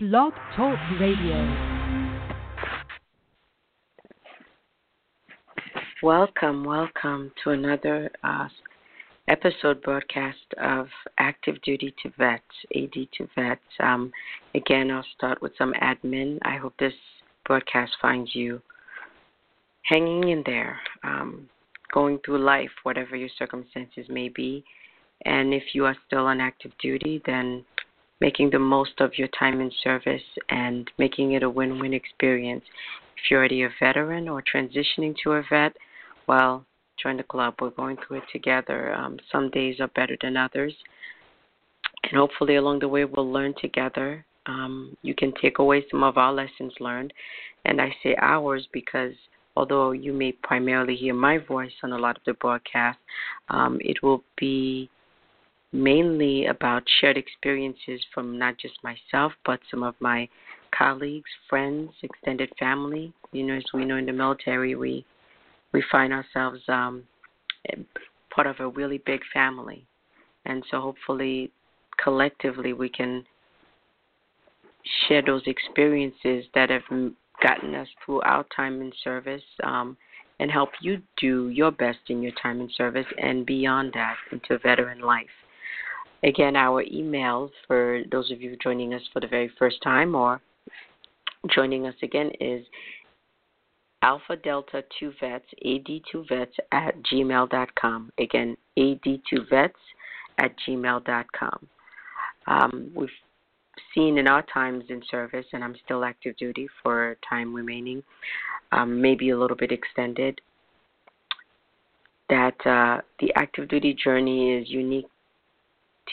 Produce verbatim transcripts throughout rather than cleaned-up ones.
Blog Talk Radio. Welcome, welcome to another uh, episode broadcast of Active Duty to Vets, A D to Vets. Um, again, I'll start with some admin. I hope this broadcast finds you hanging in there, um, going through life, whatever your circumstances may be. And if you are still on active duty, then making the most of your time in service and making it a win-win experience. If you're already a veteran or transitioning to a vet, well, join the club. We're going through it together. Um, some days are better than others. And hopefully along the way we'll learn together. Um, you can take away some of our lessons learned. And I say ours because although you may primarily hear my voice on a lot of the broadcast, um, it will be mainly about shared experiences from not just myself, but some of my colleagues, friends, extended family. You know, as we know in the military, we we find ourselves um, part of a really big family. And so hopefully, collectively, we can share those experiences that have gotten us through our time in service um, and help you do your best in your time in service and beyond that into veteran life. Again, our email for those of you joining us for the very first time or joining us again is alpha delta two vets, A D two vets at gmail dot com. Again, A D two vets at gmail dot com. Um, we've seen in our times in service, and I'm still active duty for time remaining, um, maybe a little bit extended, that uh, the active duty journey is unique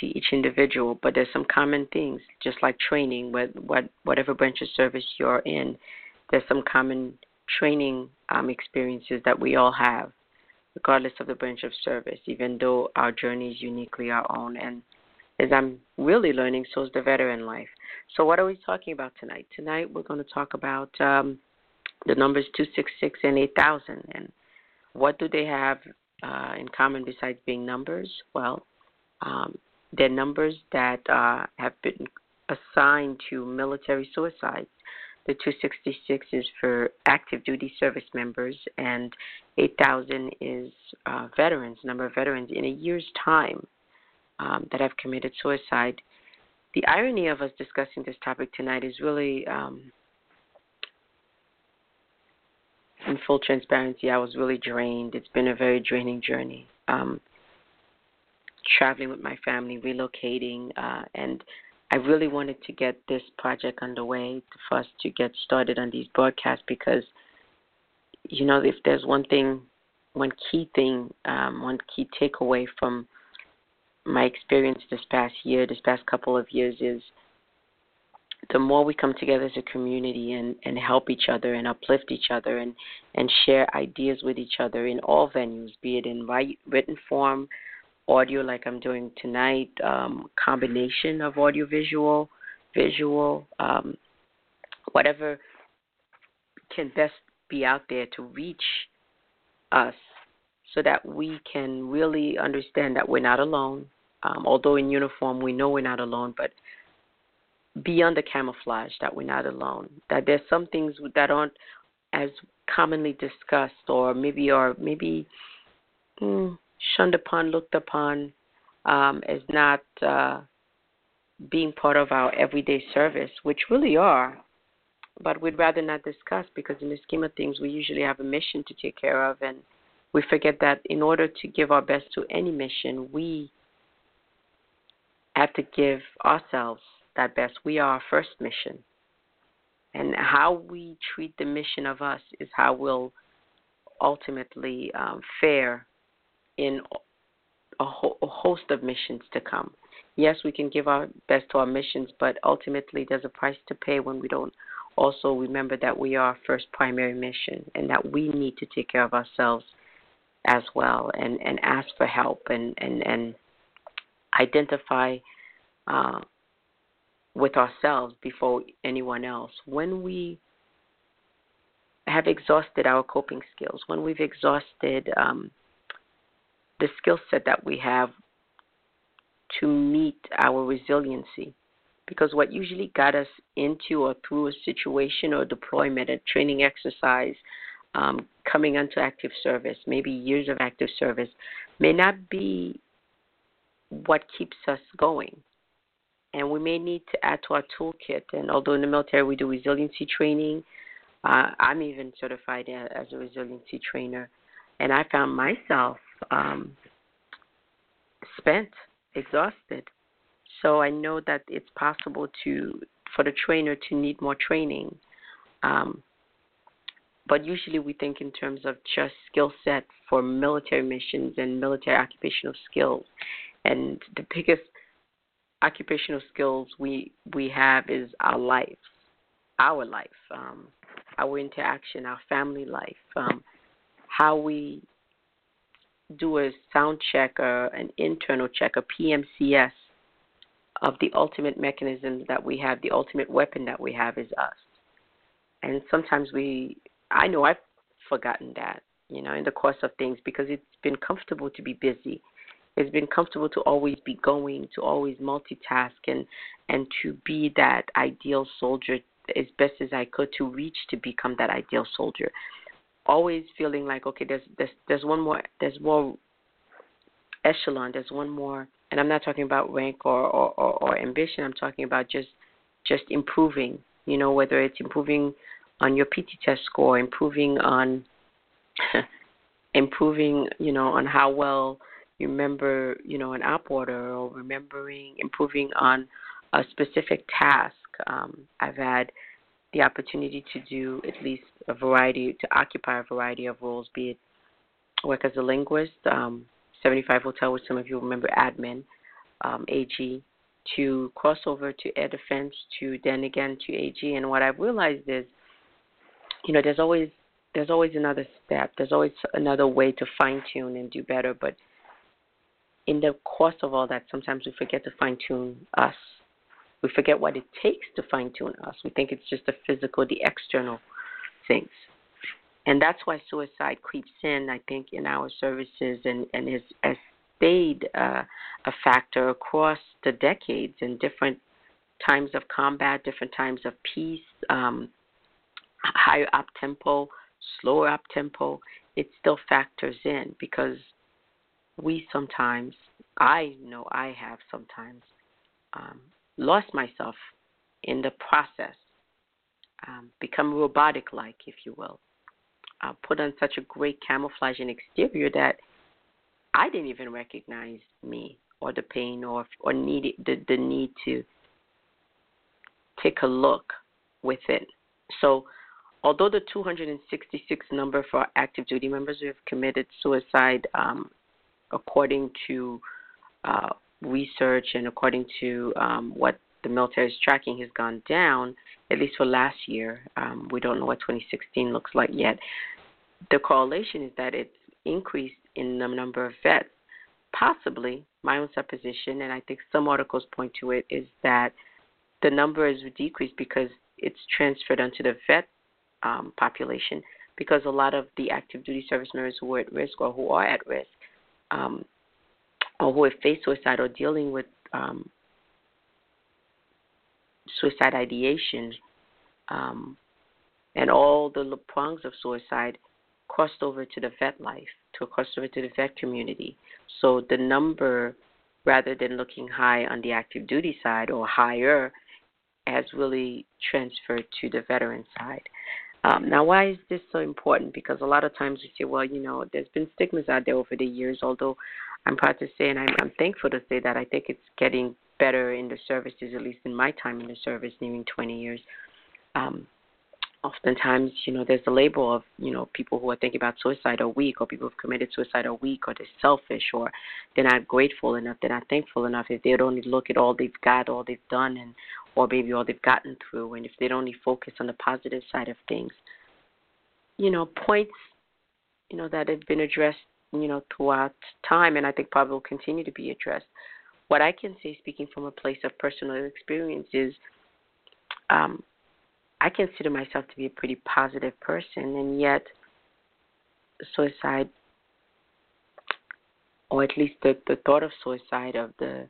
to each individual, but there's some common things, just like training, with what whatever branch of service you're in, there's some common training um, experiences that we all have, regardless of the branch of service, even though our journey is uniquely our own. And as I'm really learning, so is the veteran life. So what are we talking about tonight? Tonight we're going to talk about um, the numbers two sixty-six and eight thousand, and what do they have uh, in common besides being numbers? Well, um, they're numbers that uh, have been assigned to military suicides. The two sixty-six is for active duty service members, and eight thousand is uh, veterans, number of veterans in a year's time um, that have committed suicide. The irony of us discussing this topic tonight is really, um, in full transparency, I was really drained. It's been a very draining journey. Um, traveling with my family, relocating, uh, and I really wanted to get this project underway for us to get started on these broadcasts because, you know, if there's one thing, one key thing, um, one key takeaway from my experience this past year, this past couple of years is the more we come together as a community and, and help each other and uplift each other and, and share ideas with each other in all venues, be it in write, written form, audio like I'm doing tonight, um, combination of audio, visual, visual, um, whatever can best be out there to reach us so that we can really understand that we're not alone. Um, although in uniform, we know we're not alone, but beyond the camouflage that we're not alone, that there's some things that aren't as commonly discussed or maybe or maybe... Mm, shunned upon, looked upon, um, as not uh, being part of our everyday service, which really are, but we'd rather not discuss because in the scheme of things, we usually have a mission to take care of, and we forget that in order to give our best to any mission, we have to give ourselves that best. We are our first mission, and how we treat the mission of us is how we'll ultimately um, fare in a, ho- a host of missions to come. Yes, we can give our best to our missions, but ultimately there's a price to pay when we don't also remember that we are our first primary mission and that we need to take care of ourselves as well and, and ask for help and, and, and identify uh, with ourselves before anyone else. When we have exhausted our coping skills, when we've exhausted um, the skill set that we have to meet our resiliency, because what usually got us into or through a situation or deployment, a training exercise, um, coming onto active service, maybe years of active service, may not be what keeps us going. And we may need to add to our toolkit. And although in the military we do resiliency training, uh, I'm even certified as a resiliency trainer. And I found myself um, spent, exhausted. So I know that it's possible to for the trainer to need more training. Um, but usually we think in terms of just skill set for military missions and military occupational skills. And the biggest occupational skills we we have is our life, our life, um, our interaction, our family life, um, how we do a sound check or an internal check, a P M C S of the ultimate mechanism that we have, the ultimate weapon that we have is us. And sometimes we, I know I've forgotten that, you know, in the course of things because it's been comfortable to be busy. It's been comfortable to always be going, to always multitask, and, and to be that ideal soldier as best as I could to reach to become that ideal soldier. Always feeling like, okay, there's there's there's one more there's more echelon, there's one more, and I'm not talking about rank or, or, or, or ambition. I'm talking about just just improving. You know, whether it's improving on your P T test score, improving on improving, you know, on how well. Remember, you know, an op order or remembering, improving on a specific task. Um, I've had the opportunity to do at least a variety, to occupy a variety of roles, be it work as a linguist, um, seventy-five Hotel, which some of you remember, admin, um, A G, to crossover to air defense, to then again to A G. And what I've realized is, you know, there's always there's always another step. There's always another way to fine-tune and do better, but in the course of all that, sometimes we forget to fine-tune us. We forget what it takes to fine-tune us. We think it's just the physical, the external things. And that's why suicide creeps in, I think, in our services and, and has, has stayed uh, a factor across the decades in different times of combat, different times of peace, um, higher up-tempo, slower up-tempo. It still factors in because we sometimes, I know I have sometimes um, lost myself in the process, um, become robotic-like, if you will, uh, put on such a great camouflage and exterior that I didn't even recognize me or the pain or or needed the, the need to take a look within. So although the two hundred sixty-six number for active duty members who have committed suicide um according to uh, research and according to um, what the military is tracking has gone down, at least for last year. Um, we don't know what twenty sixteen looks like yet. The correlation is that it's increased in the number of vets. Possibly, my own supposition, and I think some articles point to it, is that the number is decreased because it's transferred onto the vet um, population because a lot of the active duty service members who were at risk or who are at risk Um, or who have faced suicide or dealing with um, suicide ideation um, and all the prongs of suicide crossed over to the vet life, to crossed over to the vet community. So the number, rather than looking high on the active duty side or higher, has really transferred to the veteran side. Um, now, why is this so important? Because a lot of times we say, well, you know, there's been stigmas out there over the years, although I'm proud to say and I'm, I'm thankful to say that I think it's getting better in the services, at least in my time in the service, nearing twenty years. Um, oftentimes, you know, there's a label of, you know, people who are thinking about suicide are weak or people who have committed suicide are weak or they're selfish or they're not grateful enough, they're not thankful enough. If they don't look at all they've got, all they've done, and or maybe all they've gotten through, and if they'd only focus on the positive side of things. You know, points, you know, that have been addressed, you know, throughout time, and I think probably will continue to be addressed. What I can say, speaking from a place of personal experience, is um, I consider myself to be a pretty positive person, and yet suicide, or at least the, the thought of suicide, of the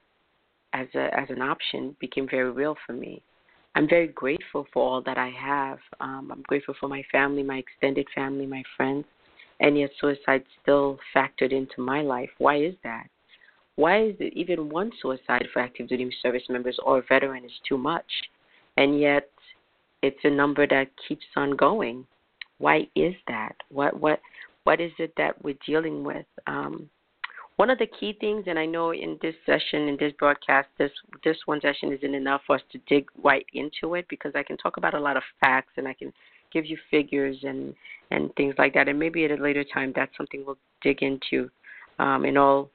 as a, as an option became very real for me. I'm very grateful for all that I have. Um, I'm grateful for my family, my extended family, my friends, and yet suicide still factored into my life. Why is that? Why is it even one suicide for active duty service members or a veteran is too much? And yet it's a number that keeps on going. Why is that? What what what is it that we're dealing with? Um, one of the key things, and I know in this session, in this broadcast, this this one session isn't enough for us to dig right into it, because I can talk about a lot of facts and I can give you figures and, and things like that. And maybe at a later time, that's something we'll dig into um, in all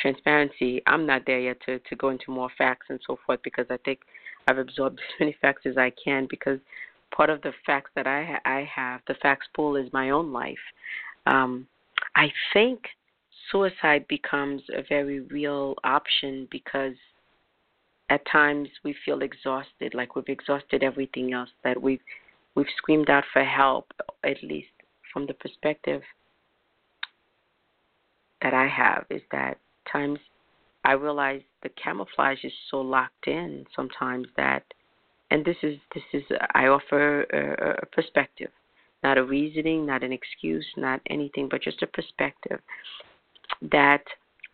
transparency. I'm not there yet to, to go into more facts and so forth, because I think I've absorbed as many facts as I can, because part of the facts that I, ha- I have, the facts pool, is my own life. Um, I think suicide becomes a very real option because at times we feel exhausted, like we've exhausted everything else, that we've, we've screamed out for help, at least from the perspective that I have, is that times I realize the camouflage is so locked in sometimes that, and this is, this is I offer a, a perspective, not a reasoning, not an excuse, not anything, but just a perspective that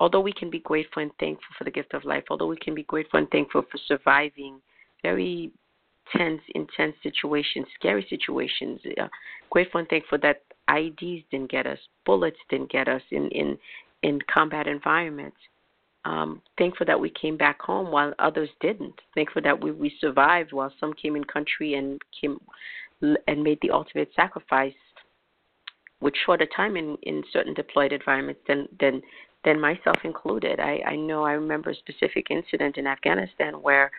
although we can be grateful and thankful for the gift of life, although we can be grateful and thankful for surviving very tense, intense situations, scary situations, uh, grateful and thankful that I E Ds didn't get us, bullets didn't get us in, in, in combat environments. Um, thankful that we came back home while others didn't. Thankful that we, we survived while some came in country and came and made the ultimate sacrifice with shorter time in, in certain deployed environments than, than, than myself included. I, I know I remember a specific incident in Afghanistan where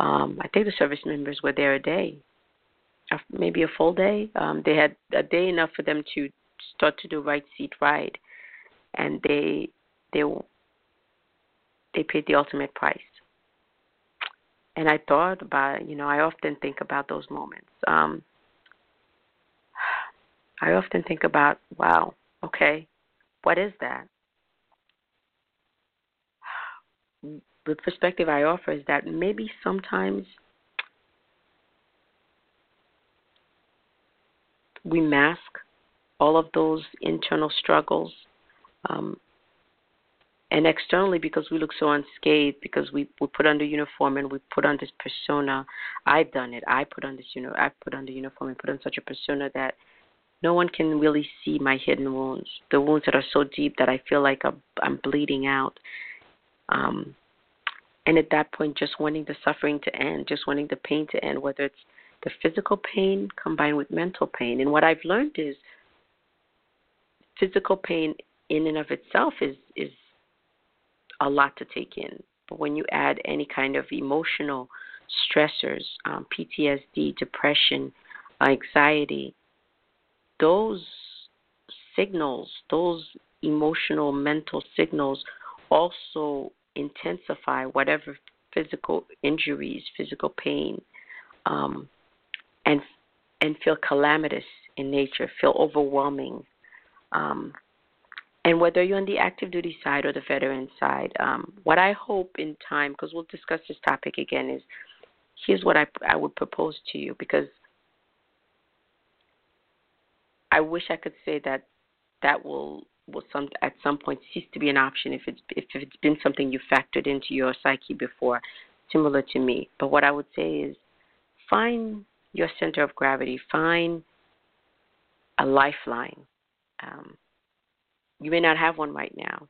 um, I think the service members were there a day, maybe a full day. Um, they had a day enough for them to start to do right seat ride, and they they they paid the ultimate price. And I thought about, you know, I often think about those moments. Um, I often think about, wow, okay, what is that? The perspective I offer is that maybe sometimes we mask all of those internal struggles um, and externally, because we look so unscathed, because we, we put on the uniform and we put on this persona. I've done it. I put on this, you know, I've put on the uniform and put on such a persona that no one can really see my hidden wounds, the wounds that are so deep that I feel like I'm, I'm bleeding out. Um, and at that point, just wanting the suffering to end, just wanting the pain to end, whether it's the physical pain combined with mental pain. And what I've learned is physical pain in and of itself is, is a lot to take in. But when you add any kind of emotional stressors, um, P T S D, depression, anxiety, those signals, those emotional, mental signals also intensify whatever physical injuries, physical pain, um, and and feel calamitous in nature, feel overwhelming. Um, and whether you're on the active duty side or the veteran side, um, what I hope in time, because we'll discuss this topic again, is here's what I, I would propose to you, because I wish I could say that that will, will some, at some point cease to be an option if it's, if it's been something you factored into your psyche before, similar to me. But what I would say is find your center of gravity, find a lifeline. Um, you may not have one right now.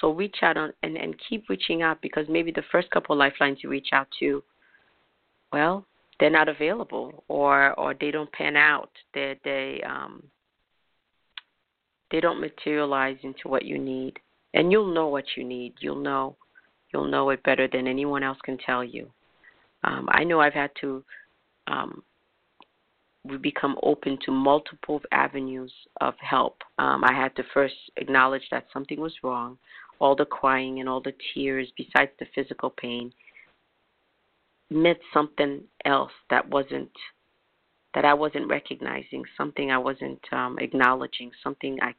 So reach out on, and, and keep reaching out, because maybe the first couple of lifelines you reach out to, well, they're not available, or, or they don't pan out. They, they, um, they don't materialize into what you need. And you'll know what you need. You'll know, you'll know it better than anyone else can tell you. Um, I know I've had to um, become open to multiple avenues of help. Um, I had to first acknowledge that something was wrong, all the crying and all the tears, besides the physical pain, meant something else that wasn't, that I wasn't recognizing, something I wasn't um, acknowledging, something I,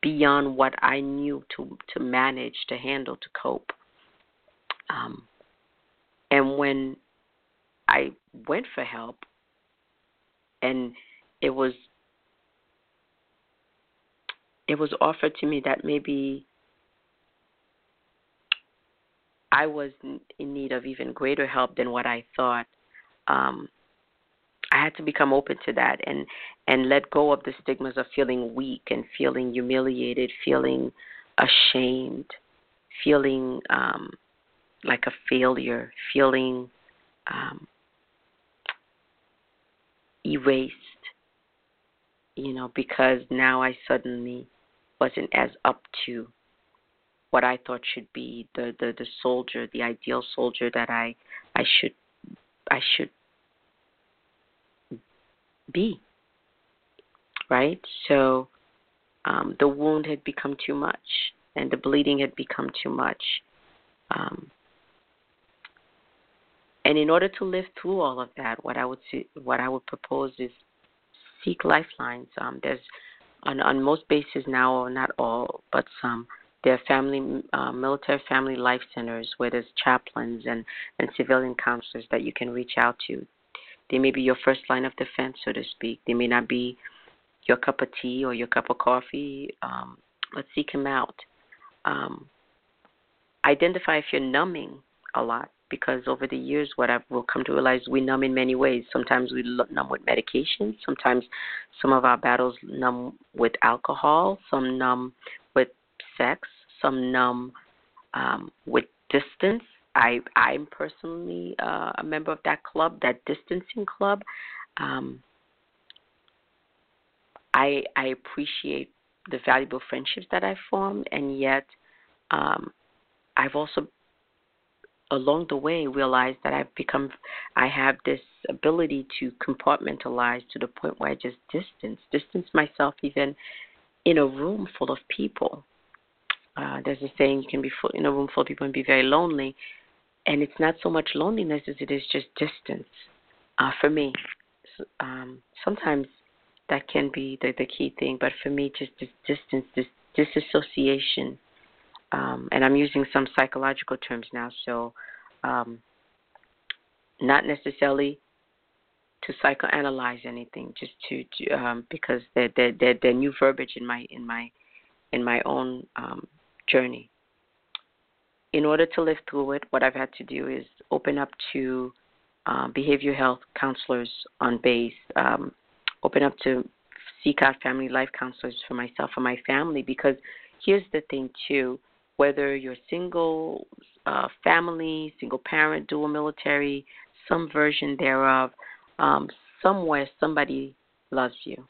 beyond what I knew to to manage, to handle, to cope. Um, and when I went for help, and it was it was offered to me that maybe I was in need of even greater help than what I thought. Um, I had to become open to that and, and let go of the stigmas of feeling weak and feeling humiliated, feeling ashamed, feeling um, like a failure, feeling um, erased, you know, because now I suddenly wasn't as up to what I thought should be the, the, the soldier, the ideal soldier that I, I should I should be, right? So um, the wound had become too much, and the bleeding had become too much. Um, and in order to live through all of that, what I would what I would propose is seek lifelines. Um, there's on on most bases now, or not all, but some. There are family, uh, military family life centers where there's chaplains and, and civilian counselors that you can reach out to. They may be your first line of defense, so to speak. They may not be your cup of tea or your cup of coffee, um, but seek them out. Um, identify if you're numbing a lot, because over the years what I've we'll come to realize we numb in many ways. Sometimes we numb with medication. Sometimes some of our battles numb with alcohol. Some numb with sex, some numb um, with distance. I, I'm personally uh, a member of that club, that distancing club. Um, I, I appreciate the valuable friendships that I formed, and yet um, I've also along the way realized that I've become, I have this ability to compartmentalize to the point where I just distance, distance myself even in a room full of people. Uh, there's a saying, you can be full, in a room full of people and be very lonely. And it's not so much loneliness as it is just distance uh, for me. Um, sometimes that can be the, the key thing, but for me, just this distance, this disassociation. Um, and I'm using some psychological terms now, so um, not necessarily to psychoanalyze anything, just to, to um, because they're, they're, they're, they're new verbiage in my in my in my own um, journey. In order to live through it, what I've had to do is open up to uh, behavioral health counselors on base, um, open up to seek out family life counselors for myself and my family, because here's the thing too, whether you're single, uh, family, single parent, dual military, some version thereof, um, somewhere somebody loves you.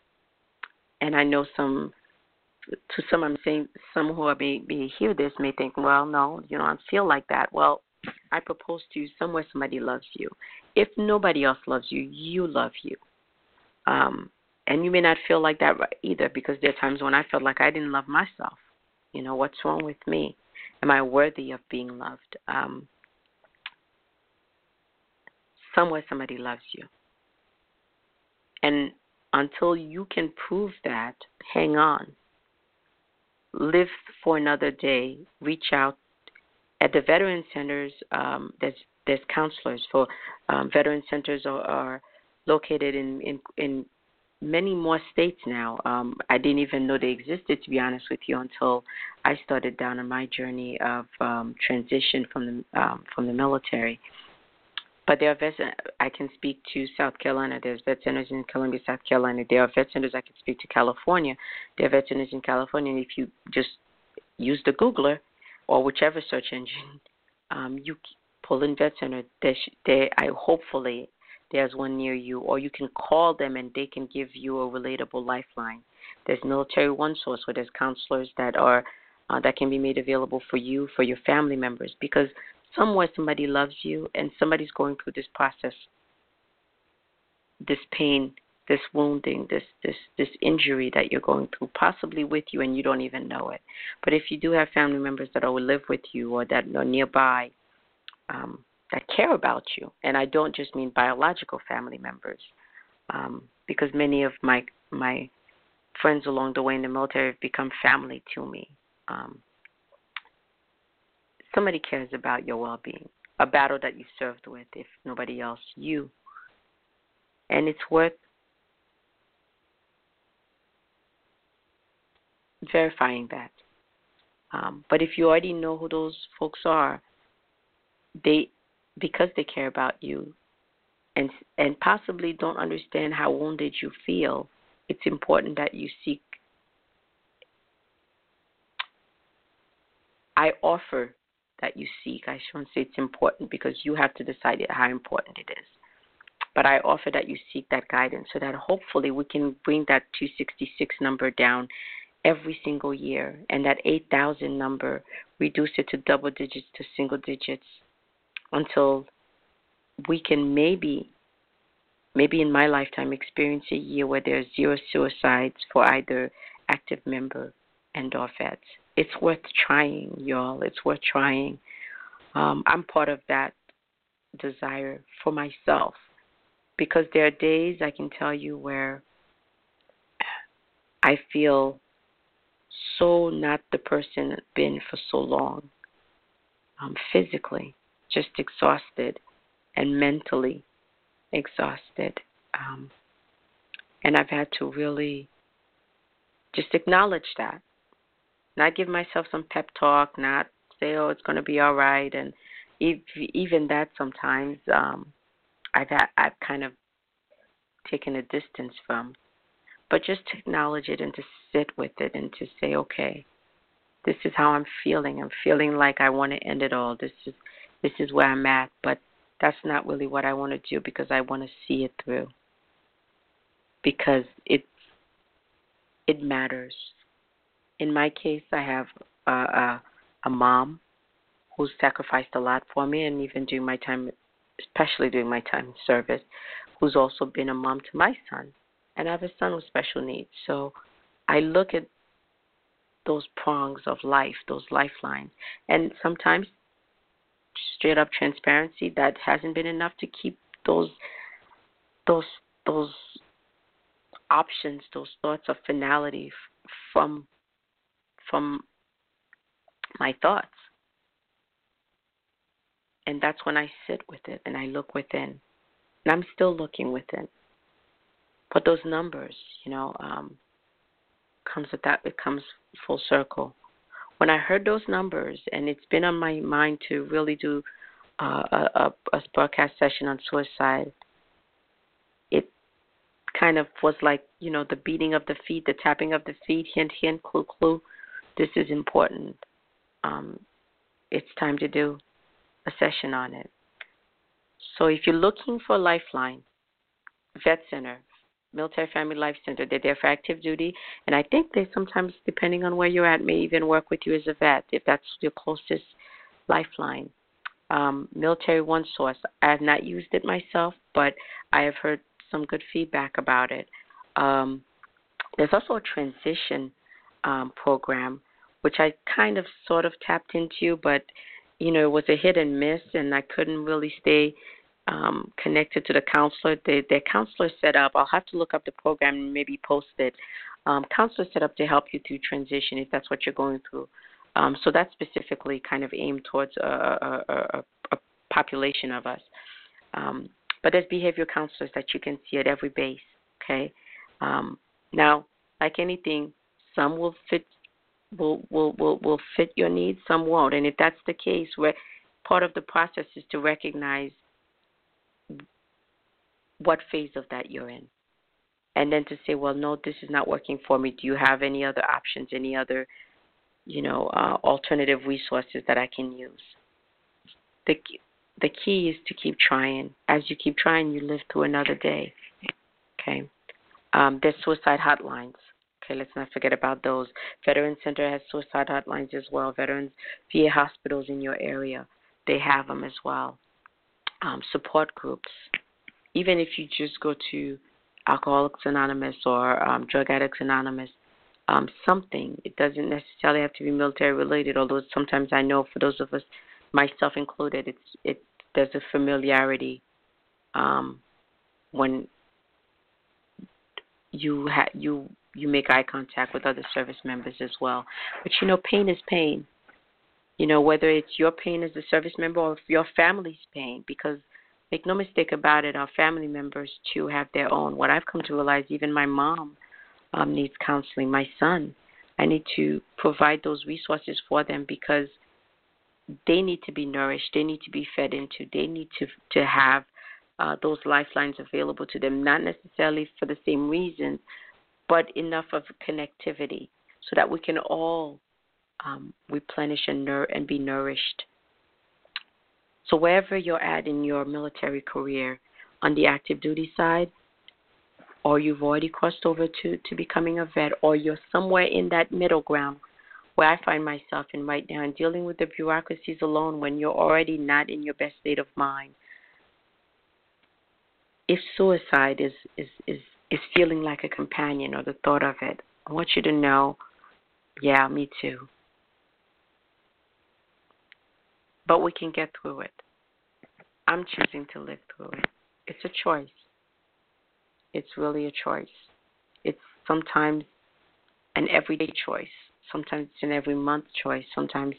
And I know some To some, I'm saying some who may, may hear this may think, well, no, you know, I feel like that. Well, I propose to you somewhere somebody loves you. If nobody else loves you, you love you. Um, and you may not feel like that either, because there are times when I felt like I didn't love myself. You know, what's wrong with me? Am I worthy of being loved? Um, somewhere somebody loves you. And until you can prove that, hang on. Live for another day. Reach out at the veteran centers. Um, there's there's counselors for um, veteran centers are, are located in, in in many more states now. Um, I didn't even know they existed, to be honest with you, until I started down on my journey of um, transition from the um, from the military. But there are vets. I can speak to South Carolina. There's vet centers in Columbia, South Carolina. There are vet centers I can speak to California. There are vet centers in California. And if you just use the Googler or whichever search engine, um, you pull in vet center. There, there, I hopefully there's one near you, or you can call them and they can give you a relatable lifeline. There's Military One Source where there's counselors that are uh, that can be made available for you, for your family members, because somewhere somebody loves you, and somebody's going through this process, this pain, this wounding, this, this, this injury that you're going through, possibly with you, and you don't even know it. But if you do have family members that will live with you or that are nearby, um, that care about you, and I don't just mean biological family members, um, because many of my my friends along the way in the military have become family to me. Um, Somebody cares about your well-being. a battle that you served with, if nobody else, you. And it's worth verifying that. Um, but if you already know who those folks are, they, because they care about you and and possibly don't understand how wounded you feel, it's important that you seek. I offer that you seek. I shouldn't say it's important because you have to decide how important it is. But I offer that you seek that guidance so that hopefully we can bring that two sixty-six number down every single year, and that eight thousand number, reduce it to double digits, to single digits, until we can maybe, maybe in my lifetime, experience a year where there's zero suicides for either active member and or vets. It's worth trying, y'all. It's worth trying. Um, I'm part of that desire for myself, because there are days, I can tell you, where I feel so not the person I've been for so long, um, physically just exhausted and mentally exhausted. Um, and I've had to really just acknowledge that, not give myself some pep talk, not say, oh, it's going to be all right. And if, even that sometimes um, I've, had, I've kind of taken a distance from. But just to acknowledge it and to sit with it and to say, okay, this is how I'm feeling. I'm feeling like I want to end it all. This is this is where I'm at, but that's not really what I want to do, because I want to see it through, because it, it matters. In my case, I have a, a, a mom who sacrificed a lot for me, and even during my time, especially during my time in service, who's also been a mom to my son. And I have a son with special needs. So I look at those prongs of life, those lifelines. And sometimes, straight up transparency, that hasn't been enough to keep those those those options, those thoughts of finality f- from from my thoughts. And that's when I sit with it and I look within. And I'm still looking within. But those numbers, you know, um, comes with that. It comes full circle. When I heard those numbers, and it's been on my mind to really do uh, a, a broadcast session on suicide, it kind of was like, you know, the beating of the feet, the tapping of the feet, hint, hint, clue, clue. This is important. Um, it's time to do a session on it. So if you're looking for a lifeline, Vet Center, Military Family Life Center. They're there for active duty, and I think they sometimes, depending on where you're at, may even work with you as a vet, if that's your closest lifeline. Um, Military One Source. I have not used it myself, but I have heard some good feedback about it. Um, there's also a transition um, program, which I kind of sort of tapped into, but, you know, it was a hit and miss, and I couldn't really stay Um, connected to the counselor. The, their counselor set up, I'll have to look up the program and maybe post it. Um, counselor set up to help you through transition if that's what you're going through. Um, so that's specifically kind of aimed towards a, a, a, a population of us. Um, but there's behavior counselors that you can see at every base, okay? Um, now, like anything, some will fit will, will, will, will fit your needs, some won't. And if that's the case, where part of the process is to recognize what phase of that you're in, and then to say, well, no, this is not working for me. Do you have any other options, any other, you know, uh, alternative resources that I can use? The the key is to keep trying. As you keep trying, you live through another day, okay? Um, there's suicide hotlines, okay? Let's not forget about those. Veterans Center has suicide hotlines as well. Veterans, V A hospitals in your area, they have them as well. Um, support groups. Even if you just go to Alcoholics Anonymous or um, Drug Addicts Anonymous, um, something. It doesn't necessarily have to be military related, although sometimes I know for those of us, myself included, it's it there's a familiarity um, when you ha- you you make eye contact with other service members as well. But you know, pain is pain. you know, whether it's your pain as a service member or your family's pain, because make no mistake about it, our family members too have their own. What I've come to realize, even my mom um, needs counseling. My son, I need to provide those resources for them because they need to be nourished. They need to be fed into. They need to to have uh, those lifelines available to them, not necessarily for the same reasons, but enough of connectivity so that we can all um, replenish and, nour- and be nourished. So wherever you're at in your military career, on the active duty side, or you've already crossed over to, to becoming a vet, or you're somewhere in that middle ground where I find myself in right now and dealing with the bureaucracies alone when you're already not in your best state of mind. If suicide is, is, is, is feeling like a companion or the thought of it, I want you to know, yeah, me too. But we can get through it. I'm choosing to live through it. It's a choice. It's really a choice. It's sometimes an everyday choice. Sometimes it's an every month choice. Sometimes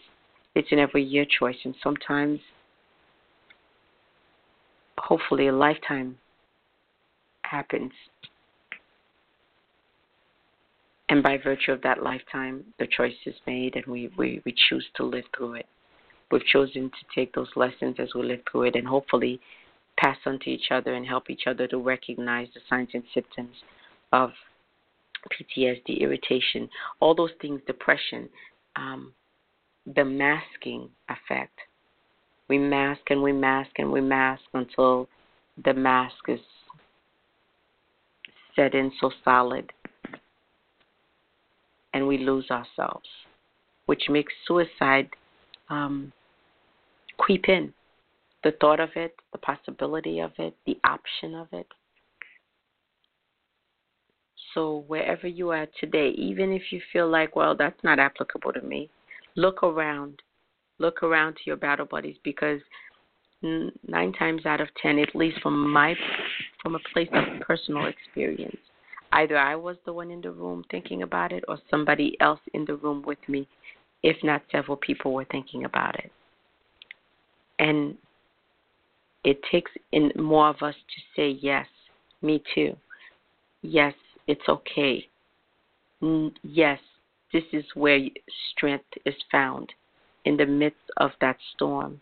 it's an every year choice. And sometimes, hopefully, a lifetime happens. And by virtue of that lifetime, the choice is made and we, we, we choose to live through it. We've chosen to take those lessons as we live through it and hopefully pass on to each other and help each other to recognize the signs and symptoms of P T S D, irritation, all those things, depression, um, the masking effect. We mask and we mask and we mask until the mask is set in so solid and we lose ourselves, which makes suicide um, creep in. The thought of it, the possibility of it, the option of it. So wherever you are today, even if you feel like, well, that's not applicable to me, look around. Look around to your battle buddies because nine times out of ten, at least from my, from a place of personal experience, either I was the one in the room thinking about it or somebody else in the room with me, if not several people were thinking about it. And it takes in more of us to say, yes, me too. Yes, it's okay. Yes, this is where strength is found in the midst of that storm.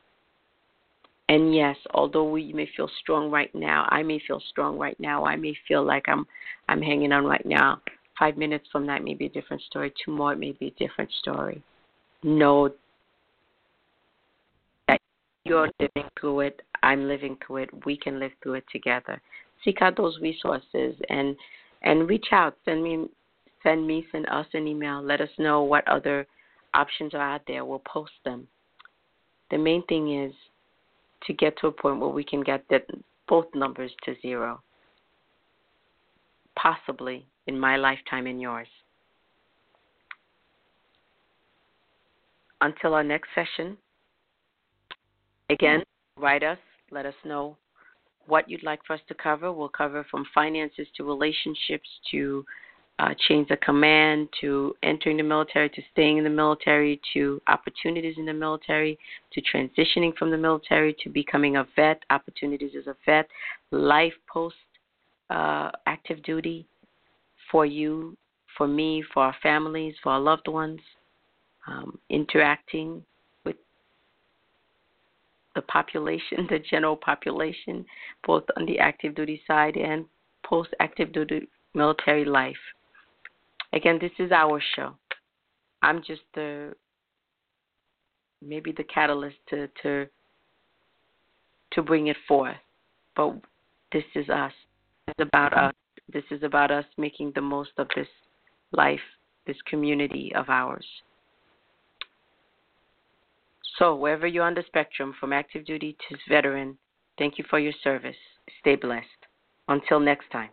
And yes, although we may feel strong right now, I may feel strong right now. I may feel like I'm I'm hanging on right now. Five minutes from that may be a different story. Two more, it may be a different story. Know that you're living through it. I'm living through it. We can live through it together. Seek out those resources and and reach out. Send me, send me, send us an email. Let us know what other options are out there. We'll post them. The main thing is to get to a point where we can get that, both numbers to zero, possibly in my lifetime and yours. Until our next session, again, write us, let us know what you'd like for us to cover. We'll cover from finances to relationships to uh, change of command to entering the military to staying in the military to opportunities in the military to transitioning from the military to becoming a vet, opportunities as a vet, life post uh, active duty for you, for me, for our families, for our loved ones, um, interacting the population, the general population, both on the active duty side and post-active duty military life. Again, this is our show. I'm just the maybe the catalyst to to, to bring it forth, but this is us. It's about us. This is about us making the most of this life, this community of ours. So wherever you're on the spectrum, from active duty to veteran, thank you for your service. Stay blessed. Until next time.